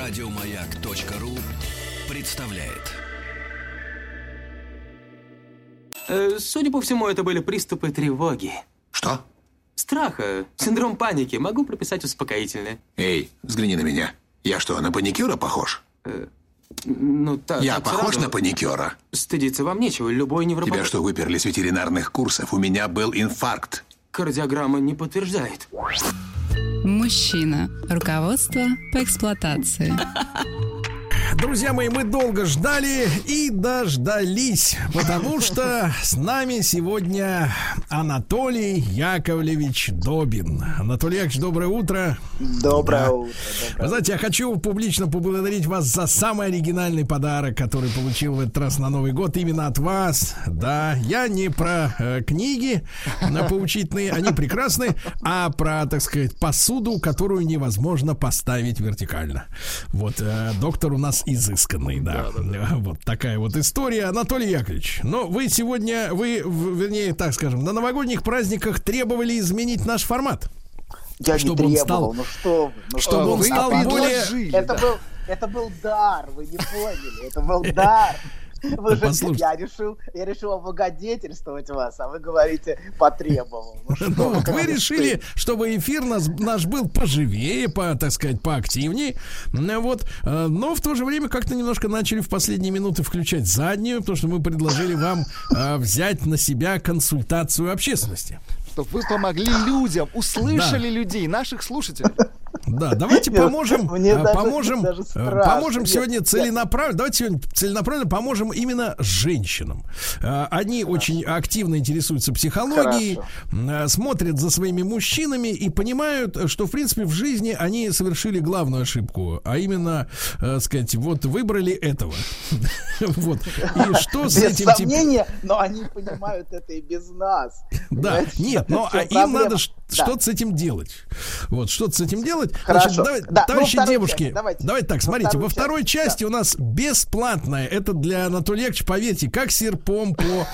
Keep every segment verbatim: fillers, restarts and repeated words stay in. Радиомаяк.ру представляет. Э, судя по всему, это были приступы тревоги. Что? Страха, синдром паники. Могу прописать успокоительное. Эй, взгляни на меня. Я что, на паникера похож? Э, ну, так, Я так похож сразу... на паникера? Стыдиться вам нечего, любой невропатолог... Тебя что, выперли с ветеринарных курсов? У меня был инфаркт. Кардиограмма не подтверждает. Мужчина. Руководство по эксплуатации. Друзья мои, мы долго ждали и дождались, потому что с нами сегодня Анатолий Яковлевич Добин. Анатолий Яковлевич, доброе утро. Доброе да. утро. Доброе. Знаете, я хочу публично поблагодарить вас за самый оригинальный подарок, который получил в этот раз на Новый год именно от вас. Да, я не про э, книги поучительные, они прекрасны, а про, так сказать, посуду, которую невозможно поставить вертикально. Вот, э, доктор у нас изысканный, да. Да, да, да. Вот такая вот история. Анатолий Яковлевич, но вы сегодня, вы, вернее, так скажем, на новогодних праздниках требовали изменить наш формат. Я чтобы не требовал, он стал, ну что ну чтобы он стал более... Это, да. был, это был дар, вы не поняли, это был дар. Вы да же, я решил, я решил облагодетельствовать вас, а вы говорите потребовал. Ну, что ну, вы, вы решили, ты? Чтобы эфир нас, наш был поживее, по, так сказать, поактивнее. Вот. Но в то же время как-то немножко начали в последние минуты включать заднюю, потому что мы предложили вам а, взять на себя консультацию общественности. Чтобы вы помогли людям, услышали да. людей, наших слушателей. Да, давайте поможем, даже, поможем, поможем сегодня целенаправленно. Давайте сегодня целенаправленно поможем именно женщинам. Они Хорошо. очень активно интересуются психологией, Хорошо. смотрят за своими мужчинами и понимают, что в принципе в жизни они совершили главную ошибку, а именно, так сказать, вот выбрали этого. Вот. И что с этим? Без сомнения, но они понимают это и без нас. Да, нет, но им надо что-то с этим делать. Вот что-то с этим делать. Значит, давай, да, товарищи девушки, давайте. давайте так, во смотрите, вторую во второй часть, части да. у нас бесплатная, это для Анатолия Яковлевича, поверьте, как серпом по э,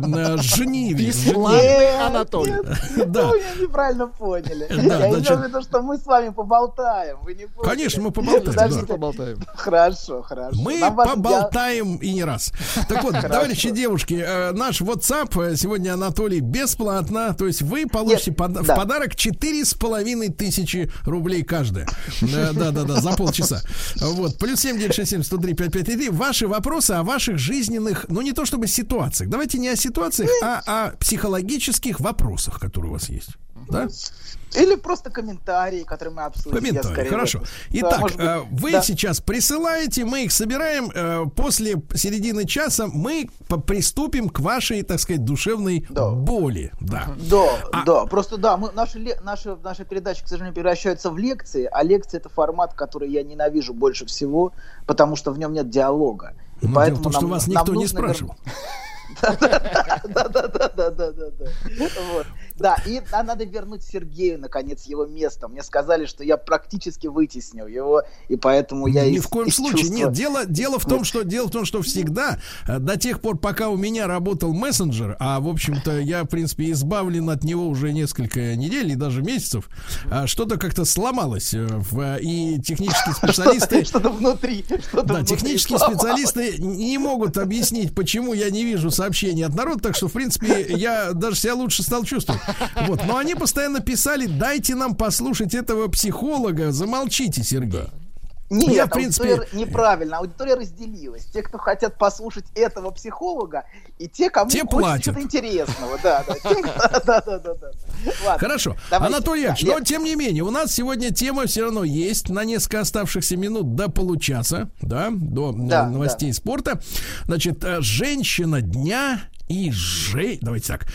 э, Женеве. Бесплатный Анатолий. Да. Вы меня неправильно поняли. Да, я значит... имел в виду, что мы с вами поболтаем. Вы не поняли. Конечно, мы поболтаем. Да. поболтаем. Хорошо, хорошо. Мы Нам поболтаем я... и не раз. Так вот, хорошо. Товарищи девушки, э, наш WhatsApp сегодня, Анатолий, бесплатно, то есть вы получите Нет, под... да. в подарок четыре с половиной тысячи рублей каждая. Да-да-да, за полчаса. Вот. Плюс семь девять шесть семь сто три пять пять три. Ваши вопросы о ваших жизненных, ну не то чтобы ситуациях. Давайте не о ситуациях, а о психологических вопросах, которые у вас есть. Да? Или просто комментарии, которые мы обсудим. Комментарии, хорошо. Итак, да, быть, вы да. сейчас присылаете, мы их собираем. После середины часа мы приступим к вашей, так сказать, душевной да. боли. Да, да, а... да. Просто да, мы, наши, наши, наши передачи, к сожалению, превращаются в лекции. А лекции — это формат, который я ненавижу больше всего, потому что в нем нет диалога. И ну, поэтому дело в том, что вас никто не спрашивал. Да, и надо вернуть Сергею, наконец, его место. Мне сказали, что я практически вытеснил его, и поэтому я... Ни в коем случае. Нет, дело в том, что всегда, до тех пор, пока у меня работал мессенджер, а, в общем-то, я, в принципе, избавлен от него уже несколько недель и даже месяцев, что-то как-то сломалось, и технические специалисты... Что-то внутри. Да, технические специалисты не могут объяснить, почему я не вижу сообщений от народа, так что, в принципе, я даже себя лучше стал чувствовать. Вот. Но они постоянно писали: дайте нам послушать этого психолога, замолчите, Сергей. Нет, я, в принципе... неправильно, аудитория разделилась. Те, кто хотят послушать этого психолога, и те, кому те хочется что-то интересного. Хорошо, Анатолий Яковлевич, но тем не менее, у нас сегодня тема все равно есть на несколько оставшихся минут до получаса, да, до новостей спорта. Значит, женщина дня и же... Давайте так.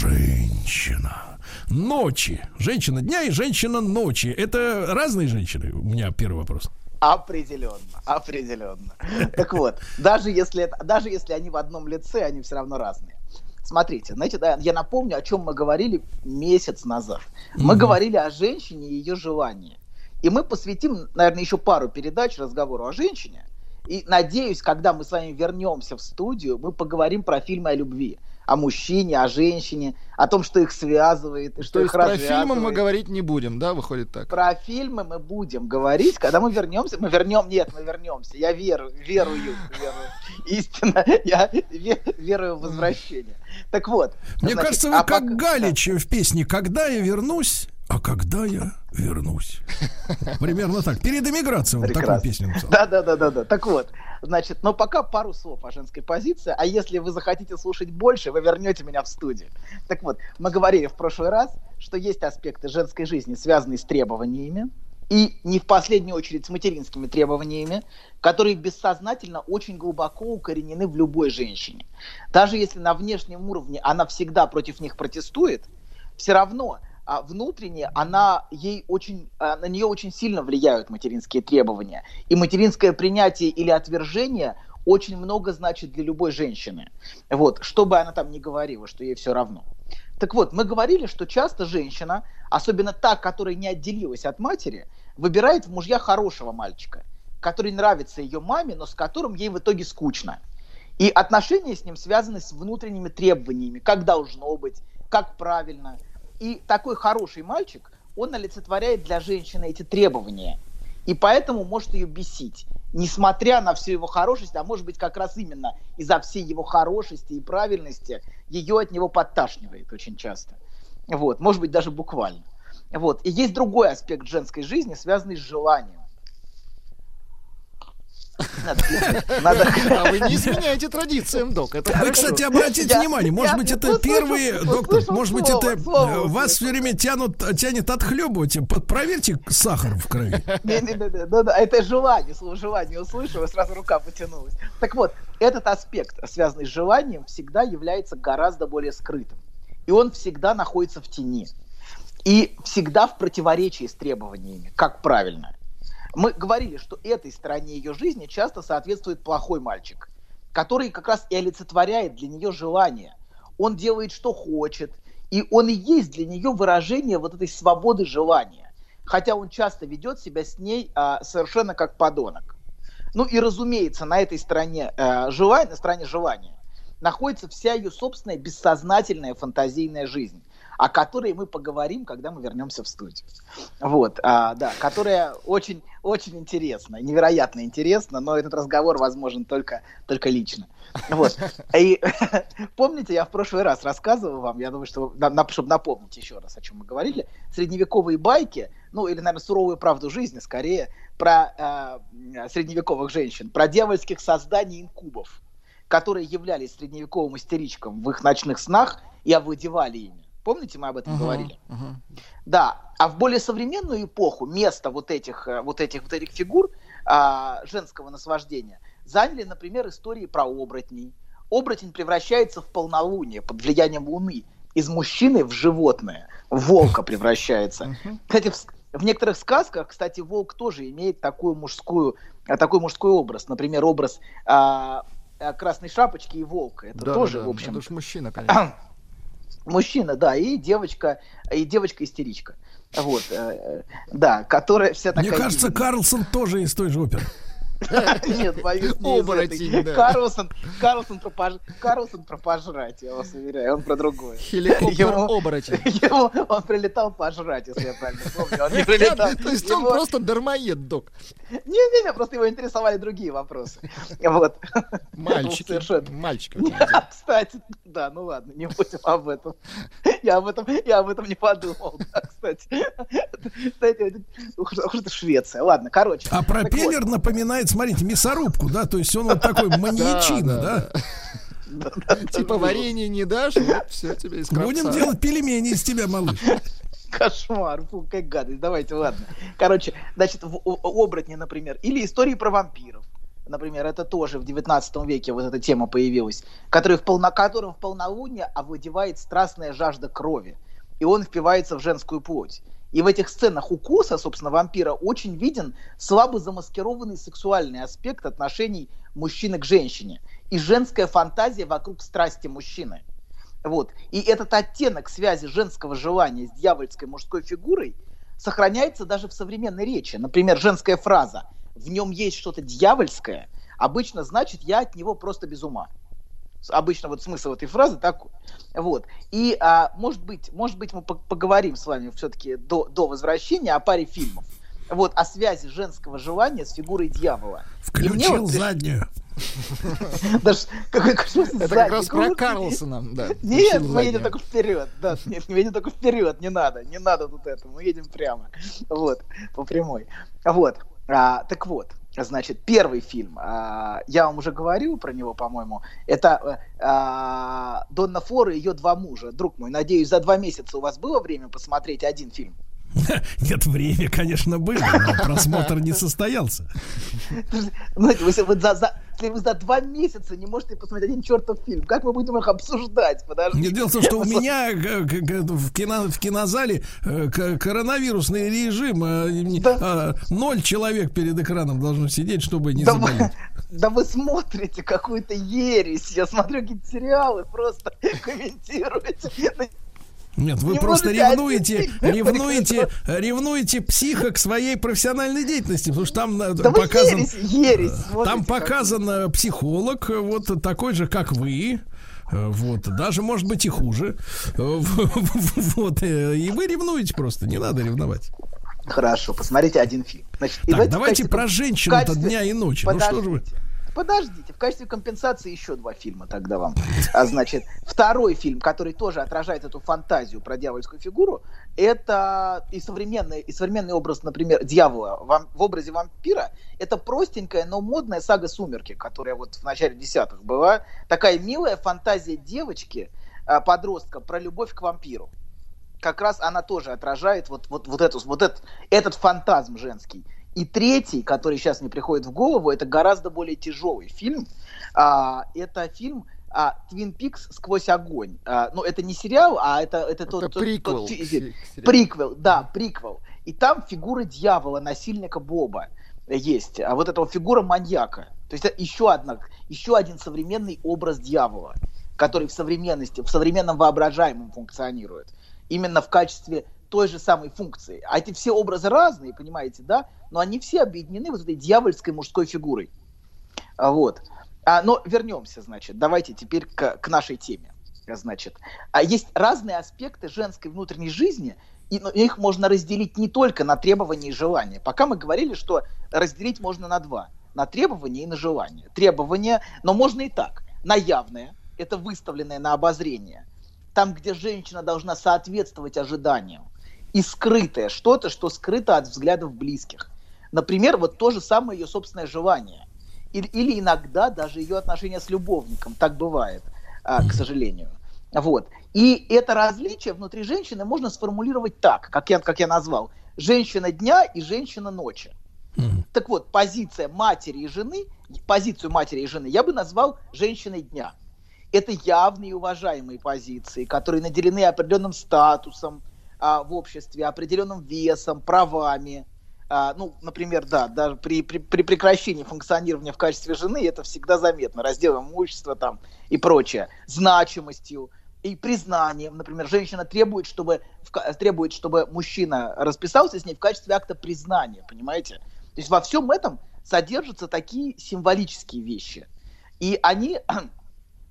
Женщина ночи. Женщина дня и женщина ночи. Это разные женщины? У меня первый вопрос. Определенно, определенно. Так вот, даже если, это, даже если они в одном лице, они все равно разные. Смотрите, знаете, да, я напомню, о чем мы говорили месяц назад. Мы mm-hmm. говорили о женщине и ее желании. И мы посвятим, наверное, еще пару передач разговору о женщине. И надеюсь, когда мы с вами вернемся в студию, мы поговорим про фильмы о любви. О мужчине, о женщине, о том, что их связывает, и что их развязывает. Про фильмы мы говорить не будем, да, выходит так? Про фильмы мы будем говорить, когда мы вернемся. Мы вернем, нет, мы вернемся. Я верую, верую, верую. Истинно, я верую в возвращение. Так вот. Мне значит, кажется, вы а как пока... Галич в песне «Когда я вернусь». А когда я вернусь? Примерно так. Перед эмиграцией он такую песню написал. Да, да, да, да, да. Так вот, значит, но пока пару слов о женской позиции. А если вы захотите слушать больше, вы вернете меня в студию. Так вот, мы говорили в прошлый раз, что есть аспекты женской жизни, связанные с требованиями, и не в последнюю очередь с материнскими требованиями, которые бессознательно очень глубоко укоренены в любой женщине. Даже если на внешнем уровне она всегда против них протестует, все равно... А внутренне она ей очень, на нее очень сильно влияют материнские требования. И материнское принятие или отвержение очень много значит для любой женщины. Вот, что бы она там ни говорила, что ей все равно. Так вот, мы говорили, что часто женщина, особенно та, которая не отделилась от матери, выбирает в мужья хорошего мальчика, который нравится ее маме, но с которым ей в итоге скучно. И отношения с ним связаны с внутренними требованиями, как должно быть, как правильно. И такой хороший мальчик, он олицетворяет для женщины эти требования. И поэтому может ее бесить, несмотря на всю его хорошесть, а может быть как раз именно из-за всей его хорошести и правильности ее от него подташнивает очень часто. Вот, может быть даже буквально. Вот. И есть другой аспект женской жизни, связанный с желанием. Надо, надо. А вы не изменяете традициям, док. Это вы, кстати, обратите я, внимание, может я, быть, это услышал, первые, доктор, может слово, быть, это слово, вас все время тянут, тянет отхлебывать. Проверьте сахар в крови. Не-не-не, это желание, слово желание услышала, сразу рука потянулась. Так вот, этот аспект, связанный с желанием, всегда является гораздо более скрытым. И он всегда находится в тени. И всегда в противоречии с требованиями, как правильно. Мы говорили, что этой стороне ее жизни часто соответствует плохой мальчик, который как раз и олицетворяет для нее желание. Он делает, что хочет, и он и есть для нее выражение вот этой свободы желания. Хотя он часто ведет себя с ней а, совершенно как подонок. Ну и, разумеется, на этой стороне, а, желания, на стороне желания находится вся ее собственная бессознательная фантазийная жизнь, о которой мы поговорим, когда мы вернемся в студию. Вот, а, да, которая очень, очень интересна, невероятно интересна, но этот разговор возможен только, только лично. Вот. И помните, я в прошлый раз рассказывал вам, я думаю, что, на, чтобы напомнить еще раз, о чем мы говорили, средневековые байки, ну или, наверное, суровую правду жизни, скорее, про э, средневековых женщин, про дьявольских созданий инкубов, которые являлись средневековым истеричкам в их ночных снах и овладевали ими. Помните, мы об этом uh-huh, говорили? Uh-huh. Да. А в более современную эпоху место вот этих, вот этих, вот этих фигур а, женского наслаждения заняли, например, истории про оборотней. Оборотень превращается в полнолуние под влиянием Луны. Из мужчины в животное. В волка превращается. Uh-huh. Кстати, в, в некоторых сказках, кстати, волк тоже имеет такую мужскую, такой мужской образ. Например, образ а, Красной Шапочки и волка. Это да, тоже, да, в общем... Это уж мужчина, конечно. Мужчина, да, и девочка, и девочка-истеричка. Вот, э, да, которая вся такая... Мне кажется, и... Карлсон тоже из той же оперы. Нет, боюсь, не из этой. Карлсон про пожрать, я вас уверяю, он про другое. Хеликоптер-оборотень. Он прилетал пожрать, если я правильно помню. То есть он просто дармоед, док. Не-не-не, просто его интересовали другие вопросы. Мальчики. Мальчики. Кстати, да, ну ладно, не будем об этом. Я об этом не подумал, кстати. Кстати, это Швеция, ладно, короче. А пропеллер напоминает, смотрите, мясорубку, да, то есть он вот такой маньячина, да? да. да. Типа варенье не дашь, вот все тебе из кровца. Будем делать пельмени из тебя, малыш. Кошмар, фу, как гадость, давайте, ладно. Короче, значит, в оборотне, например, или истории про вампиров, например, это тоже в девятнадцатом веке вот эта тема появилась, который в полно, которым в полнолуние овладевает страстная жажда крови, и он впивается в женскую плоть. И в этих сценах укуса, собственно, вампира очень виден слабо замаскированный сексуальный аспект отношений мужчины к женщине и женская фантазия вокруг страсти мужчины. Вот. И этот оттенок связи женского желания с дьявольской мужской фигурой сохраняется даже в современной речи. Например, женская фраза «в нем есть что-то дьявольское» обычно значит «я от него просто без ума». Обычно вот смысл этой фразы такой. Вот. И, а, может быть, может быть, мы поговорим с вами все-таки до, до возвращения о паре фильмов. Вот, о связи женского желания с фигурой дьявола. Включил вот... заднюю. Это как раз про Карлсона. Нет, мы едем только вперед. Нет, мы едем только вперед, не надо. Не надо тут этого, мы едем прямо. Вот, по прямой. Вот, так вот. Значит, первый фильм, э, я вам уже говорил про него, по-моему, это э, «Донна Флора и ее два мужа». Друг мой, надеюсь, за два месяца у вас было время посмотреть один фильм? Нет, время, конечно, было, но просмотр не состоялся. Если вы за два месяца не можете посмотреть один чертов фильм, как мы будем их обсуждать? Подождите. Дело в том, что у меня в кинозале коронавирусный режим. Ноль человек перед экраном должно сидеть, чтобы не заболеть. Да вы смотрите какую-то ересь. Я смотрю какие-то сериалы, просто комментируете. Нет, вы не просто ревнуете, ревнуете, ревнуете психа к своей профессиональной деятельности, потому что там да показан, ересь, ересь, там показан как. Психолог, вот такой же, как вы. Вот, даже, может быть, и хуже. Вот, и вы ревнуете просто, не надо ревновать. Хорошо, посмотрите один фильм. Значит, так, давайте про женщину до дня и ночи. Подождите. Ну что же вы... Подождите, в качестве компенсации еще два фильма тогда вам. А, значит, второй фильм, который тоже отражает эту фантазию про дьявольскую фигуру, это и современный, и современный образ, например, дьявола в образе вампира, это простенькая, но модная сага «Сумерки», которая вот в начале десятых была. Такая милая фантазия девочки, подростка, про любовь к вампиру. Как раз она тоже отражает вот, вот, вот, эту, вот этот, этот фантазм женский. И третий, который сейчас мне приходит в голову, это гораздо более тяжелый фильм. А, это фильм а, «Твин Пикс. Сквозь огонь». А, ну, это не сериал, а это, это, это тот, приквел. Тот, тот, приквел, да, приквел. И там фигура дьявола, насильника Боба есть. А вот эта фигура маньяка. То есть это еще, одна, еще один современный образ дьявола, который в современности, в современном воображаемом функционирует. Именно в качестве... той же самой функции. А эти все образы разные, понимаете, да? Но они все объединены вот этой дьявольской мужской фигурой. Вот. А, но вернемся, значит, давайте теперь к, к нашей теме. Значит, а есть разные аспекты женской внутренней жизни, и ну, их можно разделить не только на требования и желания. Пока мы говорили, что разделить можно на два. На требования и на желания. Требования, но можно и так. На явное, это выставленное на обозрение. Там, где женщина должна соответствовать ожиданиям. И скрытое, что-то, что скрыто от взглядов близких. Например, вот то же самое ее собственное желание. Или, или иногда даже ее отношения с любовником. Так бывает, а, к сожалению. Вот. И это различие внутри женщины можно сформулировать так, как я, как я назвал. Женщина дня и женщина ночи. Mm-hmm. Так вот, позиция матери и жены, позицию матери и жены я бы назвал женщиной дня. Это явные и уважаемые позиции, которые наделены определенным статусом, в обществе, определенным весом, правами. А, ну, например, да, даже при, при, при прекращении функционирования в качестве жены это всегда заметно. Разделом имущества там и прочее. Значимостью и признанием. Например, женщина требует, чтобы, в, требует, чтобы мужчина расписался с ней в качестве акта признания, понимаете? То есть во всем этом содержатся такие символические вещи. И они,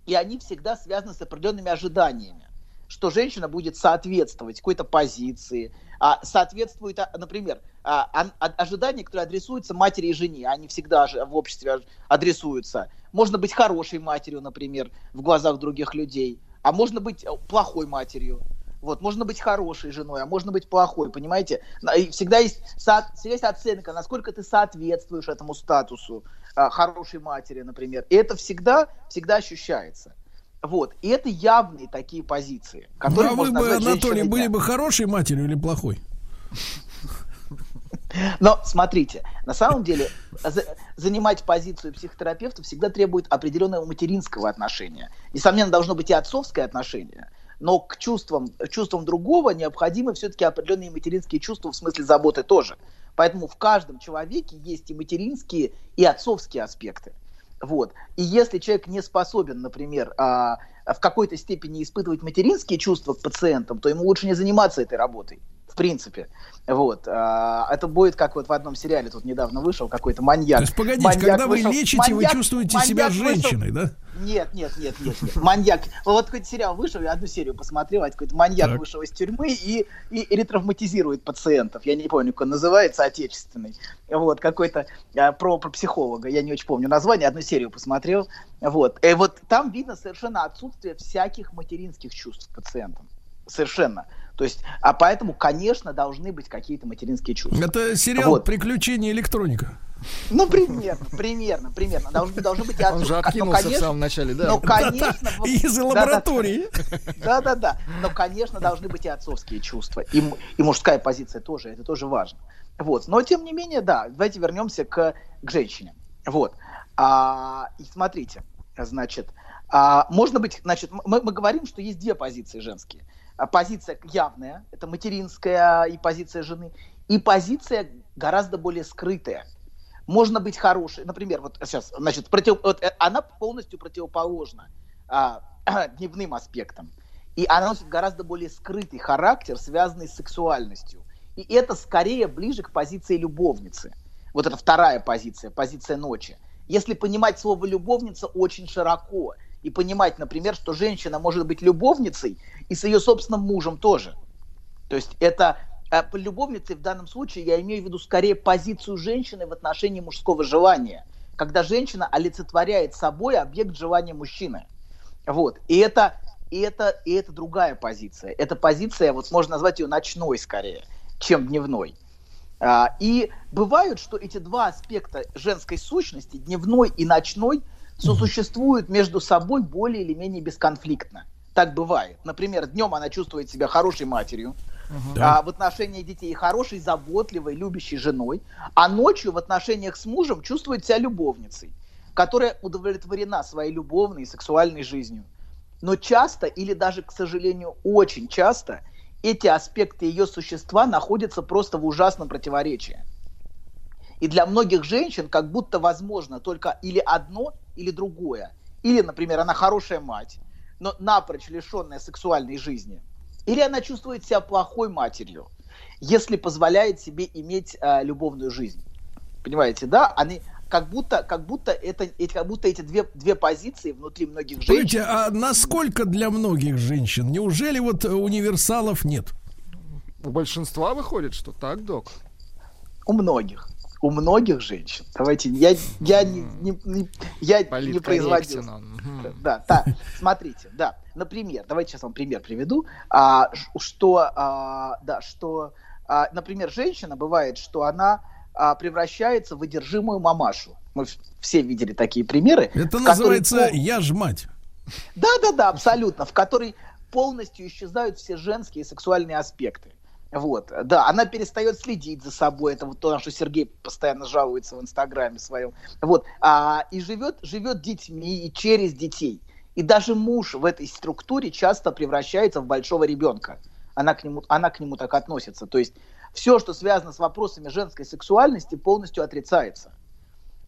и они всегда связаны с определенными ожиданиями. Что женщина будет соответствовать какой-то позиции, а, соответствует, например, а, а, ожидания, которые адресуются матери и жене, они всегда же в обществе адресуются. Можно быть хорошей матерью, например, в глазах других людей, а можно быть плохой матерью. Вот, можно быть хорошей женой, а можно быть плохой, понимаете? И всегда есть, со, всегда есть оценка, насколько ты соответствуешь этому статусу а, хорошей матери, например. И это всегда, всегда ощущается. Вот, и это явные такие позиции, которые ну, а можно назвать женщиной. А вы бы, Анатолий, дня. Были бы хорошей матерью или плохой? Но, смотрите, на самом деле, за, занимать позицию психотерапевта всегда требует определенного материнского отношения. Несомненно, должно быть и отцовское отношение, но к чувствам, чувствам другого необходимы все-таки определенные материнские чувства в смысле заботы тоже. Поэтому в каждом человеке есть и материнские, и отцовские аспекты. Вот. И если человек не способен, например, а, в какой-то степени испытывать материнские чувства к пациентам, то ему лучше не заниматься этой работой. в принципе. Вот. Это будет, как вот в одном сериале тут недавно вышел, какой-то маньяк. То есть, погодите, маньяк когда вышел, вы лечите, маньяк, вы чувствуете маньяк себя женщиной, вышел... да? Нет, нет, нет, нет, нет. Маньяк. Вот какой-то сериал вышел, я одну серию посмотрел, а какой-то маньяк так. вышел из тюрьмы и, и ретравматизирует пациентов. Я не помню, как он называется, отечественный. Вот, какой-то про, про психолога, я не очень помню название, одну серию посмотрел. Вот. И вот там видно совершенно отсутствие всяких материнских чувств пациентам. Совершенно. То есть, а поэтому, конечно, должны быть какие-то материнские чувства. Это сериал вот. «Приключения электроника». Ну, примерно, примерно, примерно. Должны, должны быть отсутствия. Он же откинулся но, конечно, в самом начале, да? Ну, конечно. Да, из да, лаборатории. Да-да-да. Но, конечно, должны быть и отцовские чувства. И, и мужская позиция тоже. Это тоже важно. Вот. Но, тем не менее, да. Давайте вернемся к, к женщине. Вот. А, и смотрите. Значит, а, можно быть... Значит, мы, мы говорим, что есть две позиции женские. Позиция явная, это материнская и позиция жены, и позиция гораздо более скрытая. Можно быть хорошей, например, вот сейчас, значит, против, вот, она полностью противоположна а, дневным аспектам, и она носит гораздо более скрытый характер, связанный с сексуальностью, и это скорее ближе к позиции любовницы. Вот это вторая позиция, позиция ночи. Если понимать слово «любовница» очень широко, и понимать, например, что женщина может быть любовницей и с ее собственным мужем тоже. То есть это любовницей в данном случае я имею в виду скорее позицию женщины в отношении мужского желания, когда женщина олицетворяет собой объект желания мужчины. Вот. И это, и это, и это другая позиция. Эта позиция, вот можно назвать ее ночной скорее, чем дневной. И бывает, что эти два аспекта женской сущности, дневной и ночной, сосуществуют между собой более или менее бесконфликтно. Так бывает. Например, днем она чувствует себя хорошей матерью, угу. а, в отношении детей хорошей, заботливой, любящей женой, а ночью в отношениях с мужем чувствует себя любовницей, которая удовлетворена своей любовной и сексуальной жизнью. Но часто, или даже, к сожалению, очень часто, эти аспекты ее существа находятся просто в ужасном противоречии. И для многих женщин как будто возможно только или одно, или другое. Или, например, она хорошая мать, но напрочь лишенная сексуальной жизни. Или она чувствует себя плохой матерью, если позволяет себе иметь э, любовную жизнь. Понимаете, да? Они... Как будто, как будто, это, как будто эти две, две позиции внутри многих женщин... Скажите, а насколько для многих женщин? Неужели вот универсалов нет? У большинства выходит, что так, док? У многих. У многих женщин. Давайте, я, я не, не, не, я не производил. Да, да, смотрите, да. Например, давайте сейчас вам пример приведу, а, что, а, да, что, а, например, женщина бывает, что она а, превращается в одержимую мамашу. Мы все видели такие примеры. Это называется пол... «я ж мать». Да, да, да, абсолютно. В которой полностью исчезают все женские сексуальные аспекты. Вот, да, она перестает следить за собой, это вот то, что Сергей постоянно жалуется в Инстаграме своем, вот, а, и живет, живет детьми и через детей, и даже муж в этой структуре часто превращается в большого ребенка, она к нему, она к нему так относится, то есть все, что связано с вопросами женской сексуальности, полностью отрицается,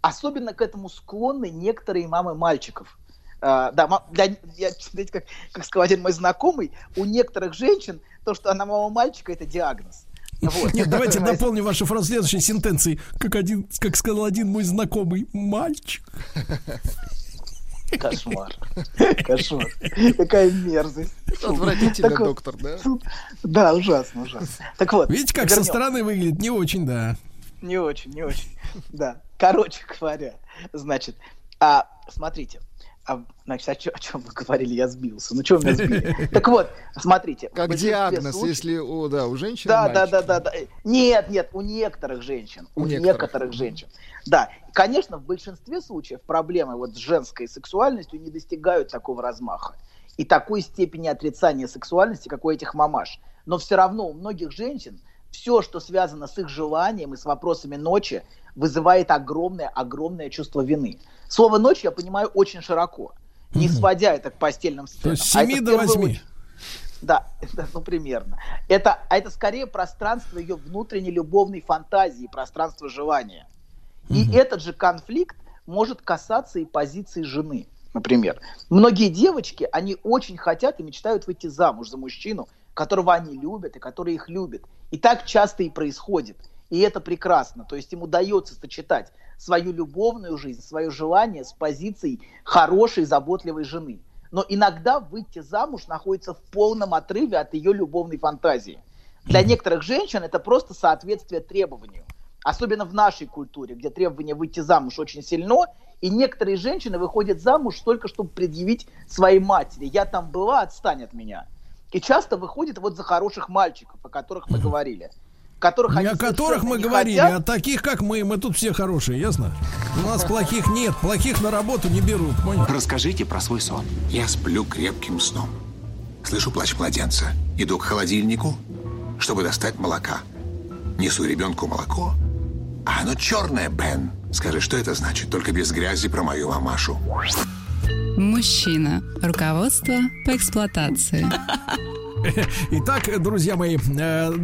особенно к этому склонны некоторые мамы мальчиков. Uh, да, для, я, знаете, как, как сказал один мой знакомый, у некоторых женщин то, что она мама мальчика, это диагноз. Вот. Нет, давайте дополним вашу фразу следующей сентенцией. Как, один, как сказал один мой знакомый, мальчик. Кошмар. Кошмар. Какая мерзость. Отвратительно, доктор, да? Да, ужасно, ужасно. Так вот. Видите, как со стороны выглядит? Не очень, да. Не очень, не очень. Да. Короче говоря, значит, а смотрите. А, значит, о чем, о чем вы говорили, я сбился. Ну, что меня сбили? Так вот, смотрите. Как диагноз, случаев... если у, да, у женщин да, да, да, да, да. Нет, нет, у некоторых женщин. У, у некоторых. некоторых женщин. Да. Конечно, в большинстве случаев проблемы вот с женской сексуальностью не достигают такого размаха и такой степени отрицания сексуальности, как у этих мамаш. Но все равно у многих женщин все, что связано с их желанием и с вопросами ночи, вызывает огромное-огромное чувство вины. Слово «ночь» я понимаю очень широко, не сводя это к постельным сценам. То есть с семи а до восьми. Очередь. Да, это, ну примерно. Это, а это скорее пространство ее внутренней любовной фантазии, пространство желания. И угу. этот же конфликт может касаться и позиции жены, например. Многие девочки, они очень хотят и мечтают выйти замуж за мужчину, которого они любят и который их любит. И так часто и происходит. И это прекрасно. То есть им удается сочетать свою любовную жизнь, свое желание с позицией хорошей, заботливой жены. Но иногда выйти замуж находится в полном отрыве от ее любовной фантазии. Для некоторых женщин это просто соответствие требованию. Особенно в нашей культуре, где требование выйти замуж очень сильно. И некоторые женщины выходят замуж только, чтобы предъявить своей матери: «Я там была, отстань от меня». И часто выходит вот за хороших мальчиков, о которых мы говорили. Которых не о которых мы говорили, хотят. А таких, как мы, мы тут все хорошие, ясно? У нас плохих нет, плохих на работу не берут, понял? Расскажите про свой сон. Я сплю крепким сном. Слышу плач младенца. Иду к холодильнику, чтобы достать молока. Несу ребенку молоко. А оно черное, Бен. Скажи, что это значит? Только без грязи про мою мамашу. Мужчина. Руководство по эксплуатации. Итак, друзья мои,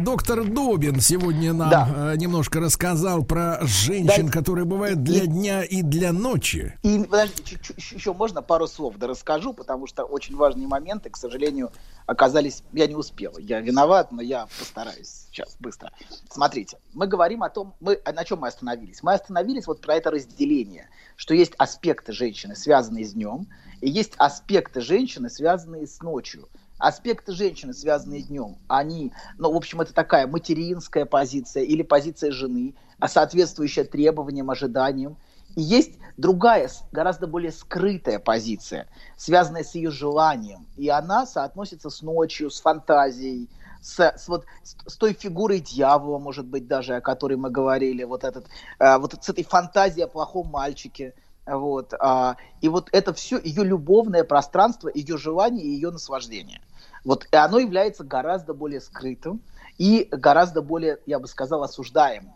доктор Добин сегодня нам да. немножко рассказал про женщин, да. которые бывают для и, дня и для ночи. И подожди, еще можно пару слов да расскажу, потому что очень важные моменты, к сожалению, оказались... Я не успела, я виноват, но я постараюсь сейчас быстро. Смотрите, мы говорим о том, мы, на чем мы остановились. Мы остановились вот про это разделение, что есть аспекты женщины, связанные с днем, и есть аспекты женщины, связанные с ночью. Аспекты женщины, связанные днем, они, ну, в общем, это такая материнская позиция или позиция жены, соответствующая требованиям, ожиданиям. И есть другая, гораздо более скрытая позиция, связанная с ее желанием. И она соотносится с ночью, с фантазией, с, с, вот, с той фигурой дьявола, может быть, даже, о которой мы говорили, вот, этот, вот с этой фантазией о плохом мальчике. Вот, а, и вот это все ее любовное пространство, ее желание и ее наслаждение. Вот, и оно является гораздо более скрытым и гораздо более, я бы сказал, осуждаемым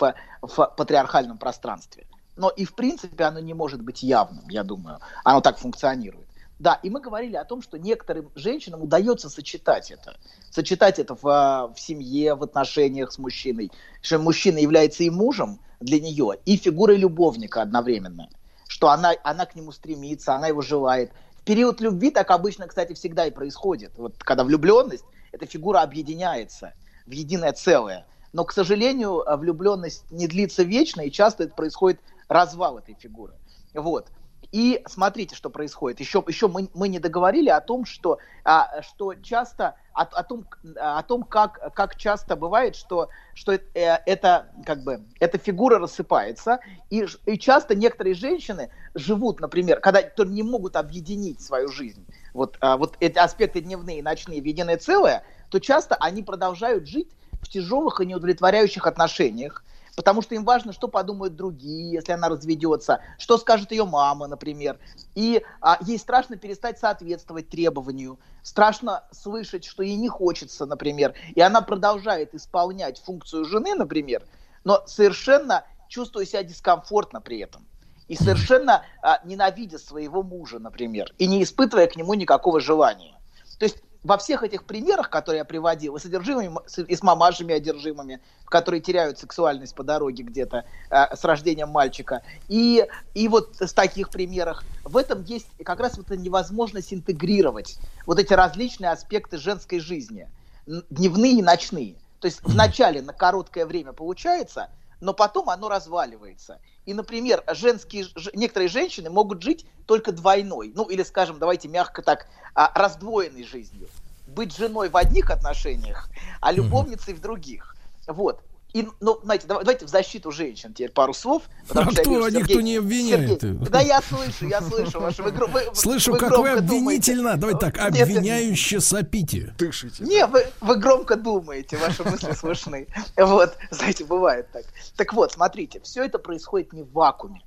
в, в патриархальном пространстве. Но и в принципе оно не может быть явным, я думаю. Оно так функционирует. Да, и мы говорили о том, что некоторым женщинам удается сочетать это. Сочетать это в, в семье, в отношениях с мужчиной. Что мужчина является и мужем для нее, и фигурой любовника одновременно. Что она, она к нему стремится, она его желает. В период любви так обычно, кстати, всегда и происходит. Вот когда влюбленность, эта фигура объединяется в единое целое. Но, к сожалению, влюбленность не длится вечно, и часто это происходит развал этой фигуры. Вот. И смотрите, что происходит. Еще, еще мы, мы не договорили о том, что, а, что часто, о, о том, о том как, как часто бывает, что, что это, это, как бы, эта фигура рассыпается. И, и часто некоторые женщины живут, например, когда не могут объединить свою жизнь, вот, вот эти аспекты дневные и ночные в единое целое, то часто они продолжают жить в тяжелых и неудовлетворяющих отношениях. Потому что им важно, что подумают другие, если она разведется, что скажет ее мама, например. И а, ей страшно перестать соответствовать требованию, страшно слышать, что ей не хочется, например. И она продолжает исполнять функцию жены, например, но совершенно чувствуя себя дискомфортно при этом. И совершенно а, ненавидя своего мужа, например, и не испытывая к нему никакого желания. То есть... Во всех этих примерах, которые я приводил, и с одержимыми, и с мамашами одержимыми, которые теряют сексуальность по дороге где-то э, с рождением мальчика, и, и вот в таких примерах, в этом есть как раз вот эта невозможность интегрировать вот эти различные аспекты женской жизни, дневные и ночные. То есть вначале на короткое время получается, но потом оно разваливается. И, например, женские, некоторые женщины могут жить только двойной, ну или, скажем, давайте мягко так, раздвоенной жизнью. Быть женой в одних отношениях, а любовницей в других. Вот. И, ну, знаете, давайте в защиту женщин теперь пару слов. А что, вижу, Сергей, никто не обвиняет. Сергей, да я слышу, я слышу. Вашу, вы, вы, слышу, вы как вы обвинительно, думаете. Давайте так, обвиняюще сопите. Дышите. Не, вы, вы громко думаете, ваши мысли слышны. Вот, знаете, бывает так. Так вот, смотрите, все это происходит не в вакууме,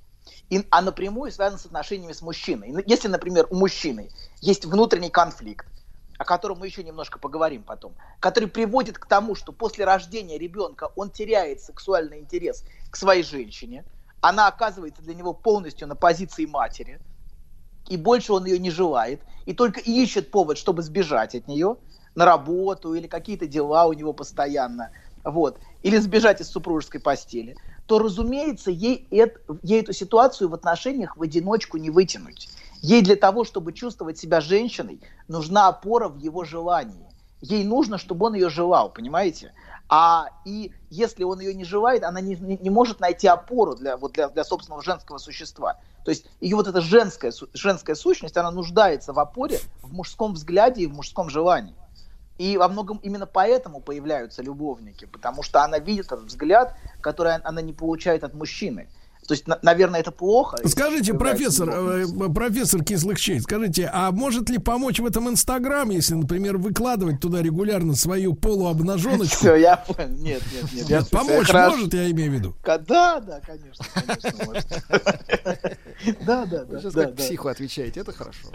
и, а напрямую связано с отношениями с мужчиной. Если, например, у мужчины есть внутренний конфликт, о котором мы еще немножко поговорим потом, который приводит к тому, что после рождения ребенка он теряет сексуальный интерес к своей женщине, она оказывается для него полностью на позиции матери, и больше он ее не желает, и только ищет повод, чтобы сбежать от нее на работу или какие-то дела у него постоянно, вот, или сбежать из супружеской постели, то, разумеется, ей, эт, ей эту ситуацию в отношениях в одиночку не вытянуть. Ей для того, чтобы чувствовать себя женщиной, нужна опора в его желании. Ей нужно, чтобы он ее желал, понимаете? А и если он ее не желает, она не, не, не может найти опору для, вот для, для собственного женского существа. То есть ее вот эта женская, женская сущность, она нуждается в опоре, в мужском взгляде и в мужском желании. И во многом именно поэтому появляются любовники, потому что она видит этот взгляд, который она не получает от мужчины. То есть, наверное, это плохо. Скажите, профессор, э, профессор кислых щей, скажите, а может ли помочь в этом Инстаграм, если, например, выкладывать туда регулярно свою полуобнаженочку? Все, я понял. Нет, нет, нет. Я помочь я может, раз... я имею в виду? Да, да, конечно, конечно, может. Да, да, да. Сейчас как психу отвечаете, это хорошо.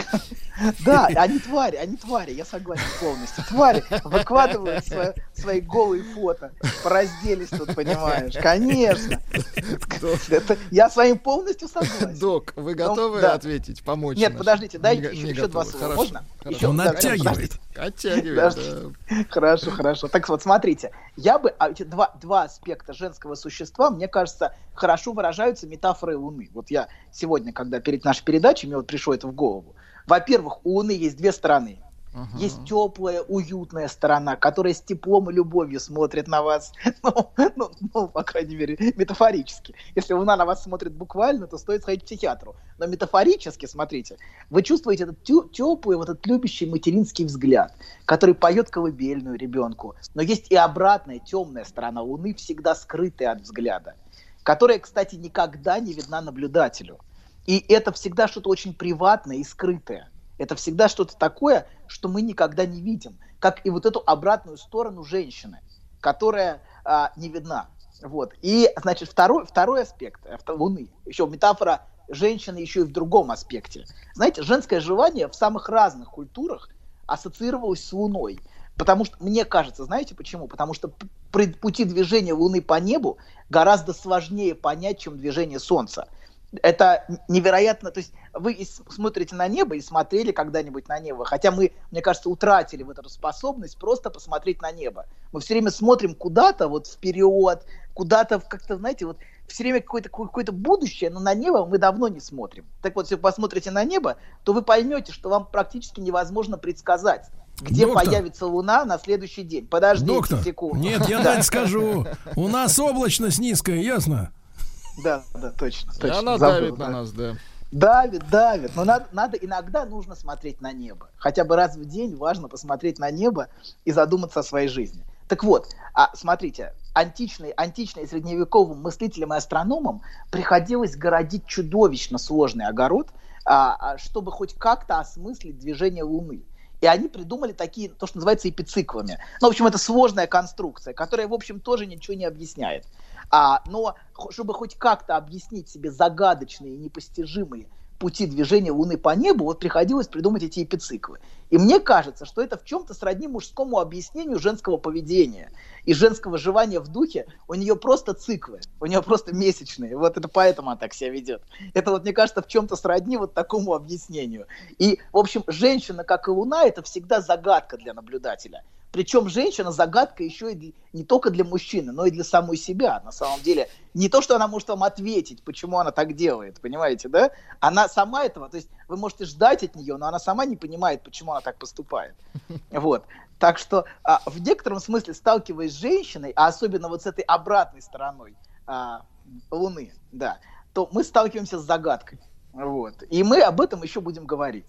Да, они твари, они твари, я согласен полностью. Твари выкладывают свои голые фото, поразделись тут, понимаешь. Конечно. Это я с вами полностью согласен. Док, вы готовы Но, да. ответить, помочь? Нет, подождите, дайте не, еще, не еще два слова. Хорошо, можно? Хорошо. Еще, Он да, оттягивает. Оттягивает, да. Хорошо, хорошо. Так вот, смотрите. Я бы... А эти два, два аспекта женского существа, мне кажется, хорошо выражаются метафорой Луны. Вот я сегодня, когда перед нашей передачей, мне вот пришло это в голову. Во-первых, у Луны есть две стороны. Uh-huh. Есть теплая, уютная сторона, которая с теплом и любовью смотрит на вас, ну, ну, ну, по крайней мере, метафорически. Если Луна на вас смотрит буквально, то стоит сходить к психиатру. Но метафорически, смотрите, вы чувствуете этот тё- теплый, вот этот любящий материнский взгляд, который поет колыбельную ребенку. Но есть и обратная, темная сторона Луны, всегда скрытая от взгляда, которая, кстати, никогда не видна наблюдателю. И это всегда что-то очень приватное и скрытое. Это всегда что-то такое, что мы никогда не видим, как и вот эту обратную сторону женщины, которая а, не видна. Вот. И, значит, второй, второй аспект Луны, еще метафора женщины еще и в другом аспекте. Знаете, женское желание в самых разных культурах ассоциировалось с Луной. Потому что, мне кажется, знаете почему? Потому что пути движения Луны по небу гораздо сложнее понять, чем движение Солнца. Это невероятно, то есть вы смотрите на небо и смотрели когда-нибудь на небо, хотя мы, мне кажется, утратили вот эту способность просто посмотреть на небо. Мы все время смотрим куда-то вот вперед, куда-то как-то, знаете, вот все время какое-то, какое-то будущее, но на небо мы давно не смотрим. Так вот, если вы посмотрите на небо, то вы поймете, что вам практически невозможно предсказать, где доктор, появится Луна на следующий день. Подождите доктор, секунду. Нет, я дальше скажу, у нас облачность низкая, ясно? Да, да, точно, точно. Она забыл, давит да. на нас, да. Давит, давит. Но надо, надо, иногда нужно смотреть на небо. Хотя бы раз в день важно посмотреть на небо и задуматься о своей жизни. Так вот, а, смотрите, античные, античные средневековым мыслителям и астрономам приходилось городить чудовищно сложный огород, а, чтобы хоть как-то осмыслить движение Луны. И они придумали такие, то, что называется, эпициклами. Ну, в общем, это сложная конструкция, которая, в общем, тоже ничего не объясняет. А, но, чтобы хоть как-то объяснить себе загадочные, непостижимые пути движения Луны по небу, вот приходилось придумать эти эпициклы. И мне кажется, что это в чем-то сродни мужскому объяснению женского поведения и женского желания в духе. У нее просто циклы, у нее просто месячные. Вот это поэтому она так себя ведет. Это вот, мне кажется, в чем-то сродни вот такому объяснению. И, в общем, женщина, как и Луна, это всегда загадка для наблюдателя. Причем женщина загадка еще и для, не только для мужчины, но и для самой себя. На самом деле, не то, что она может вам ответить, почему она так делает, понимаете, да? Она сама этого, то есть вы можете ждать от нее, но она сама не понимает, почему она так поступает. Вот. Так что а, в некотором смысле, сталкиваясь с женщиной, а особенно вот с этой обратной стороной а, Луны, да, то мы сталкиваемся с загадкой. Вот. И мы об этом еще будем говорить.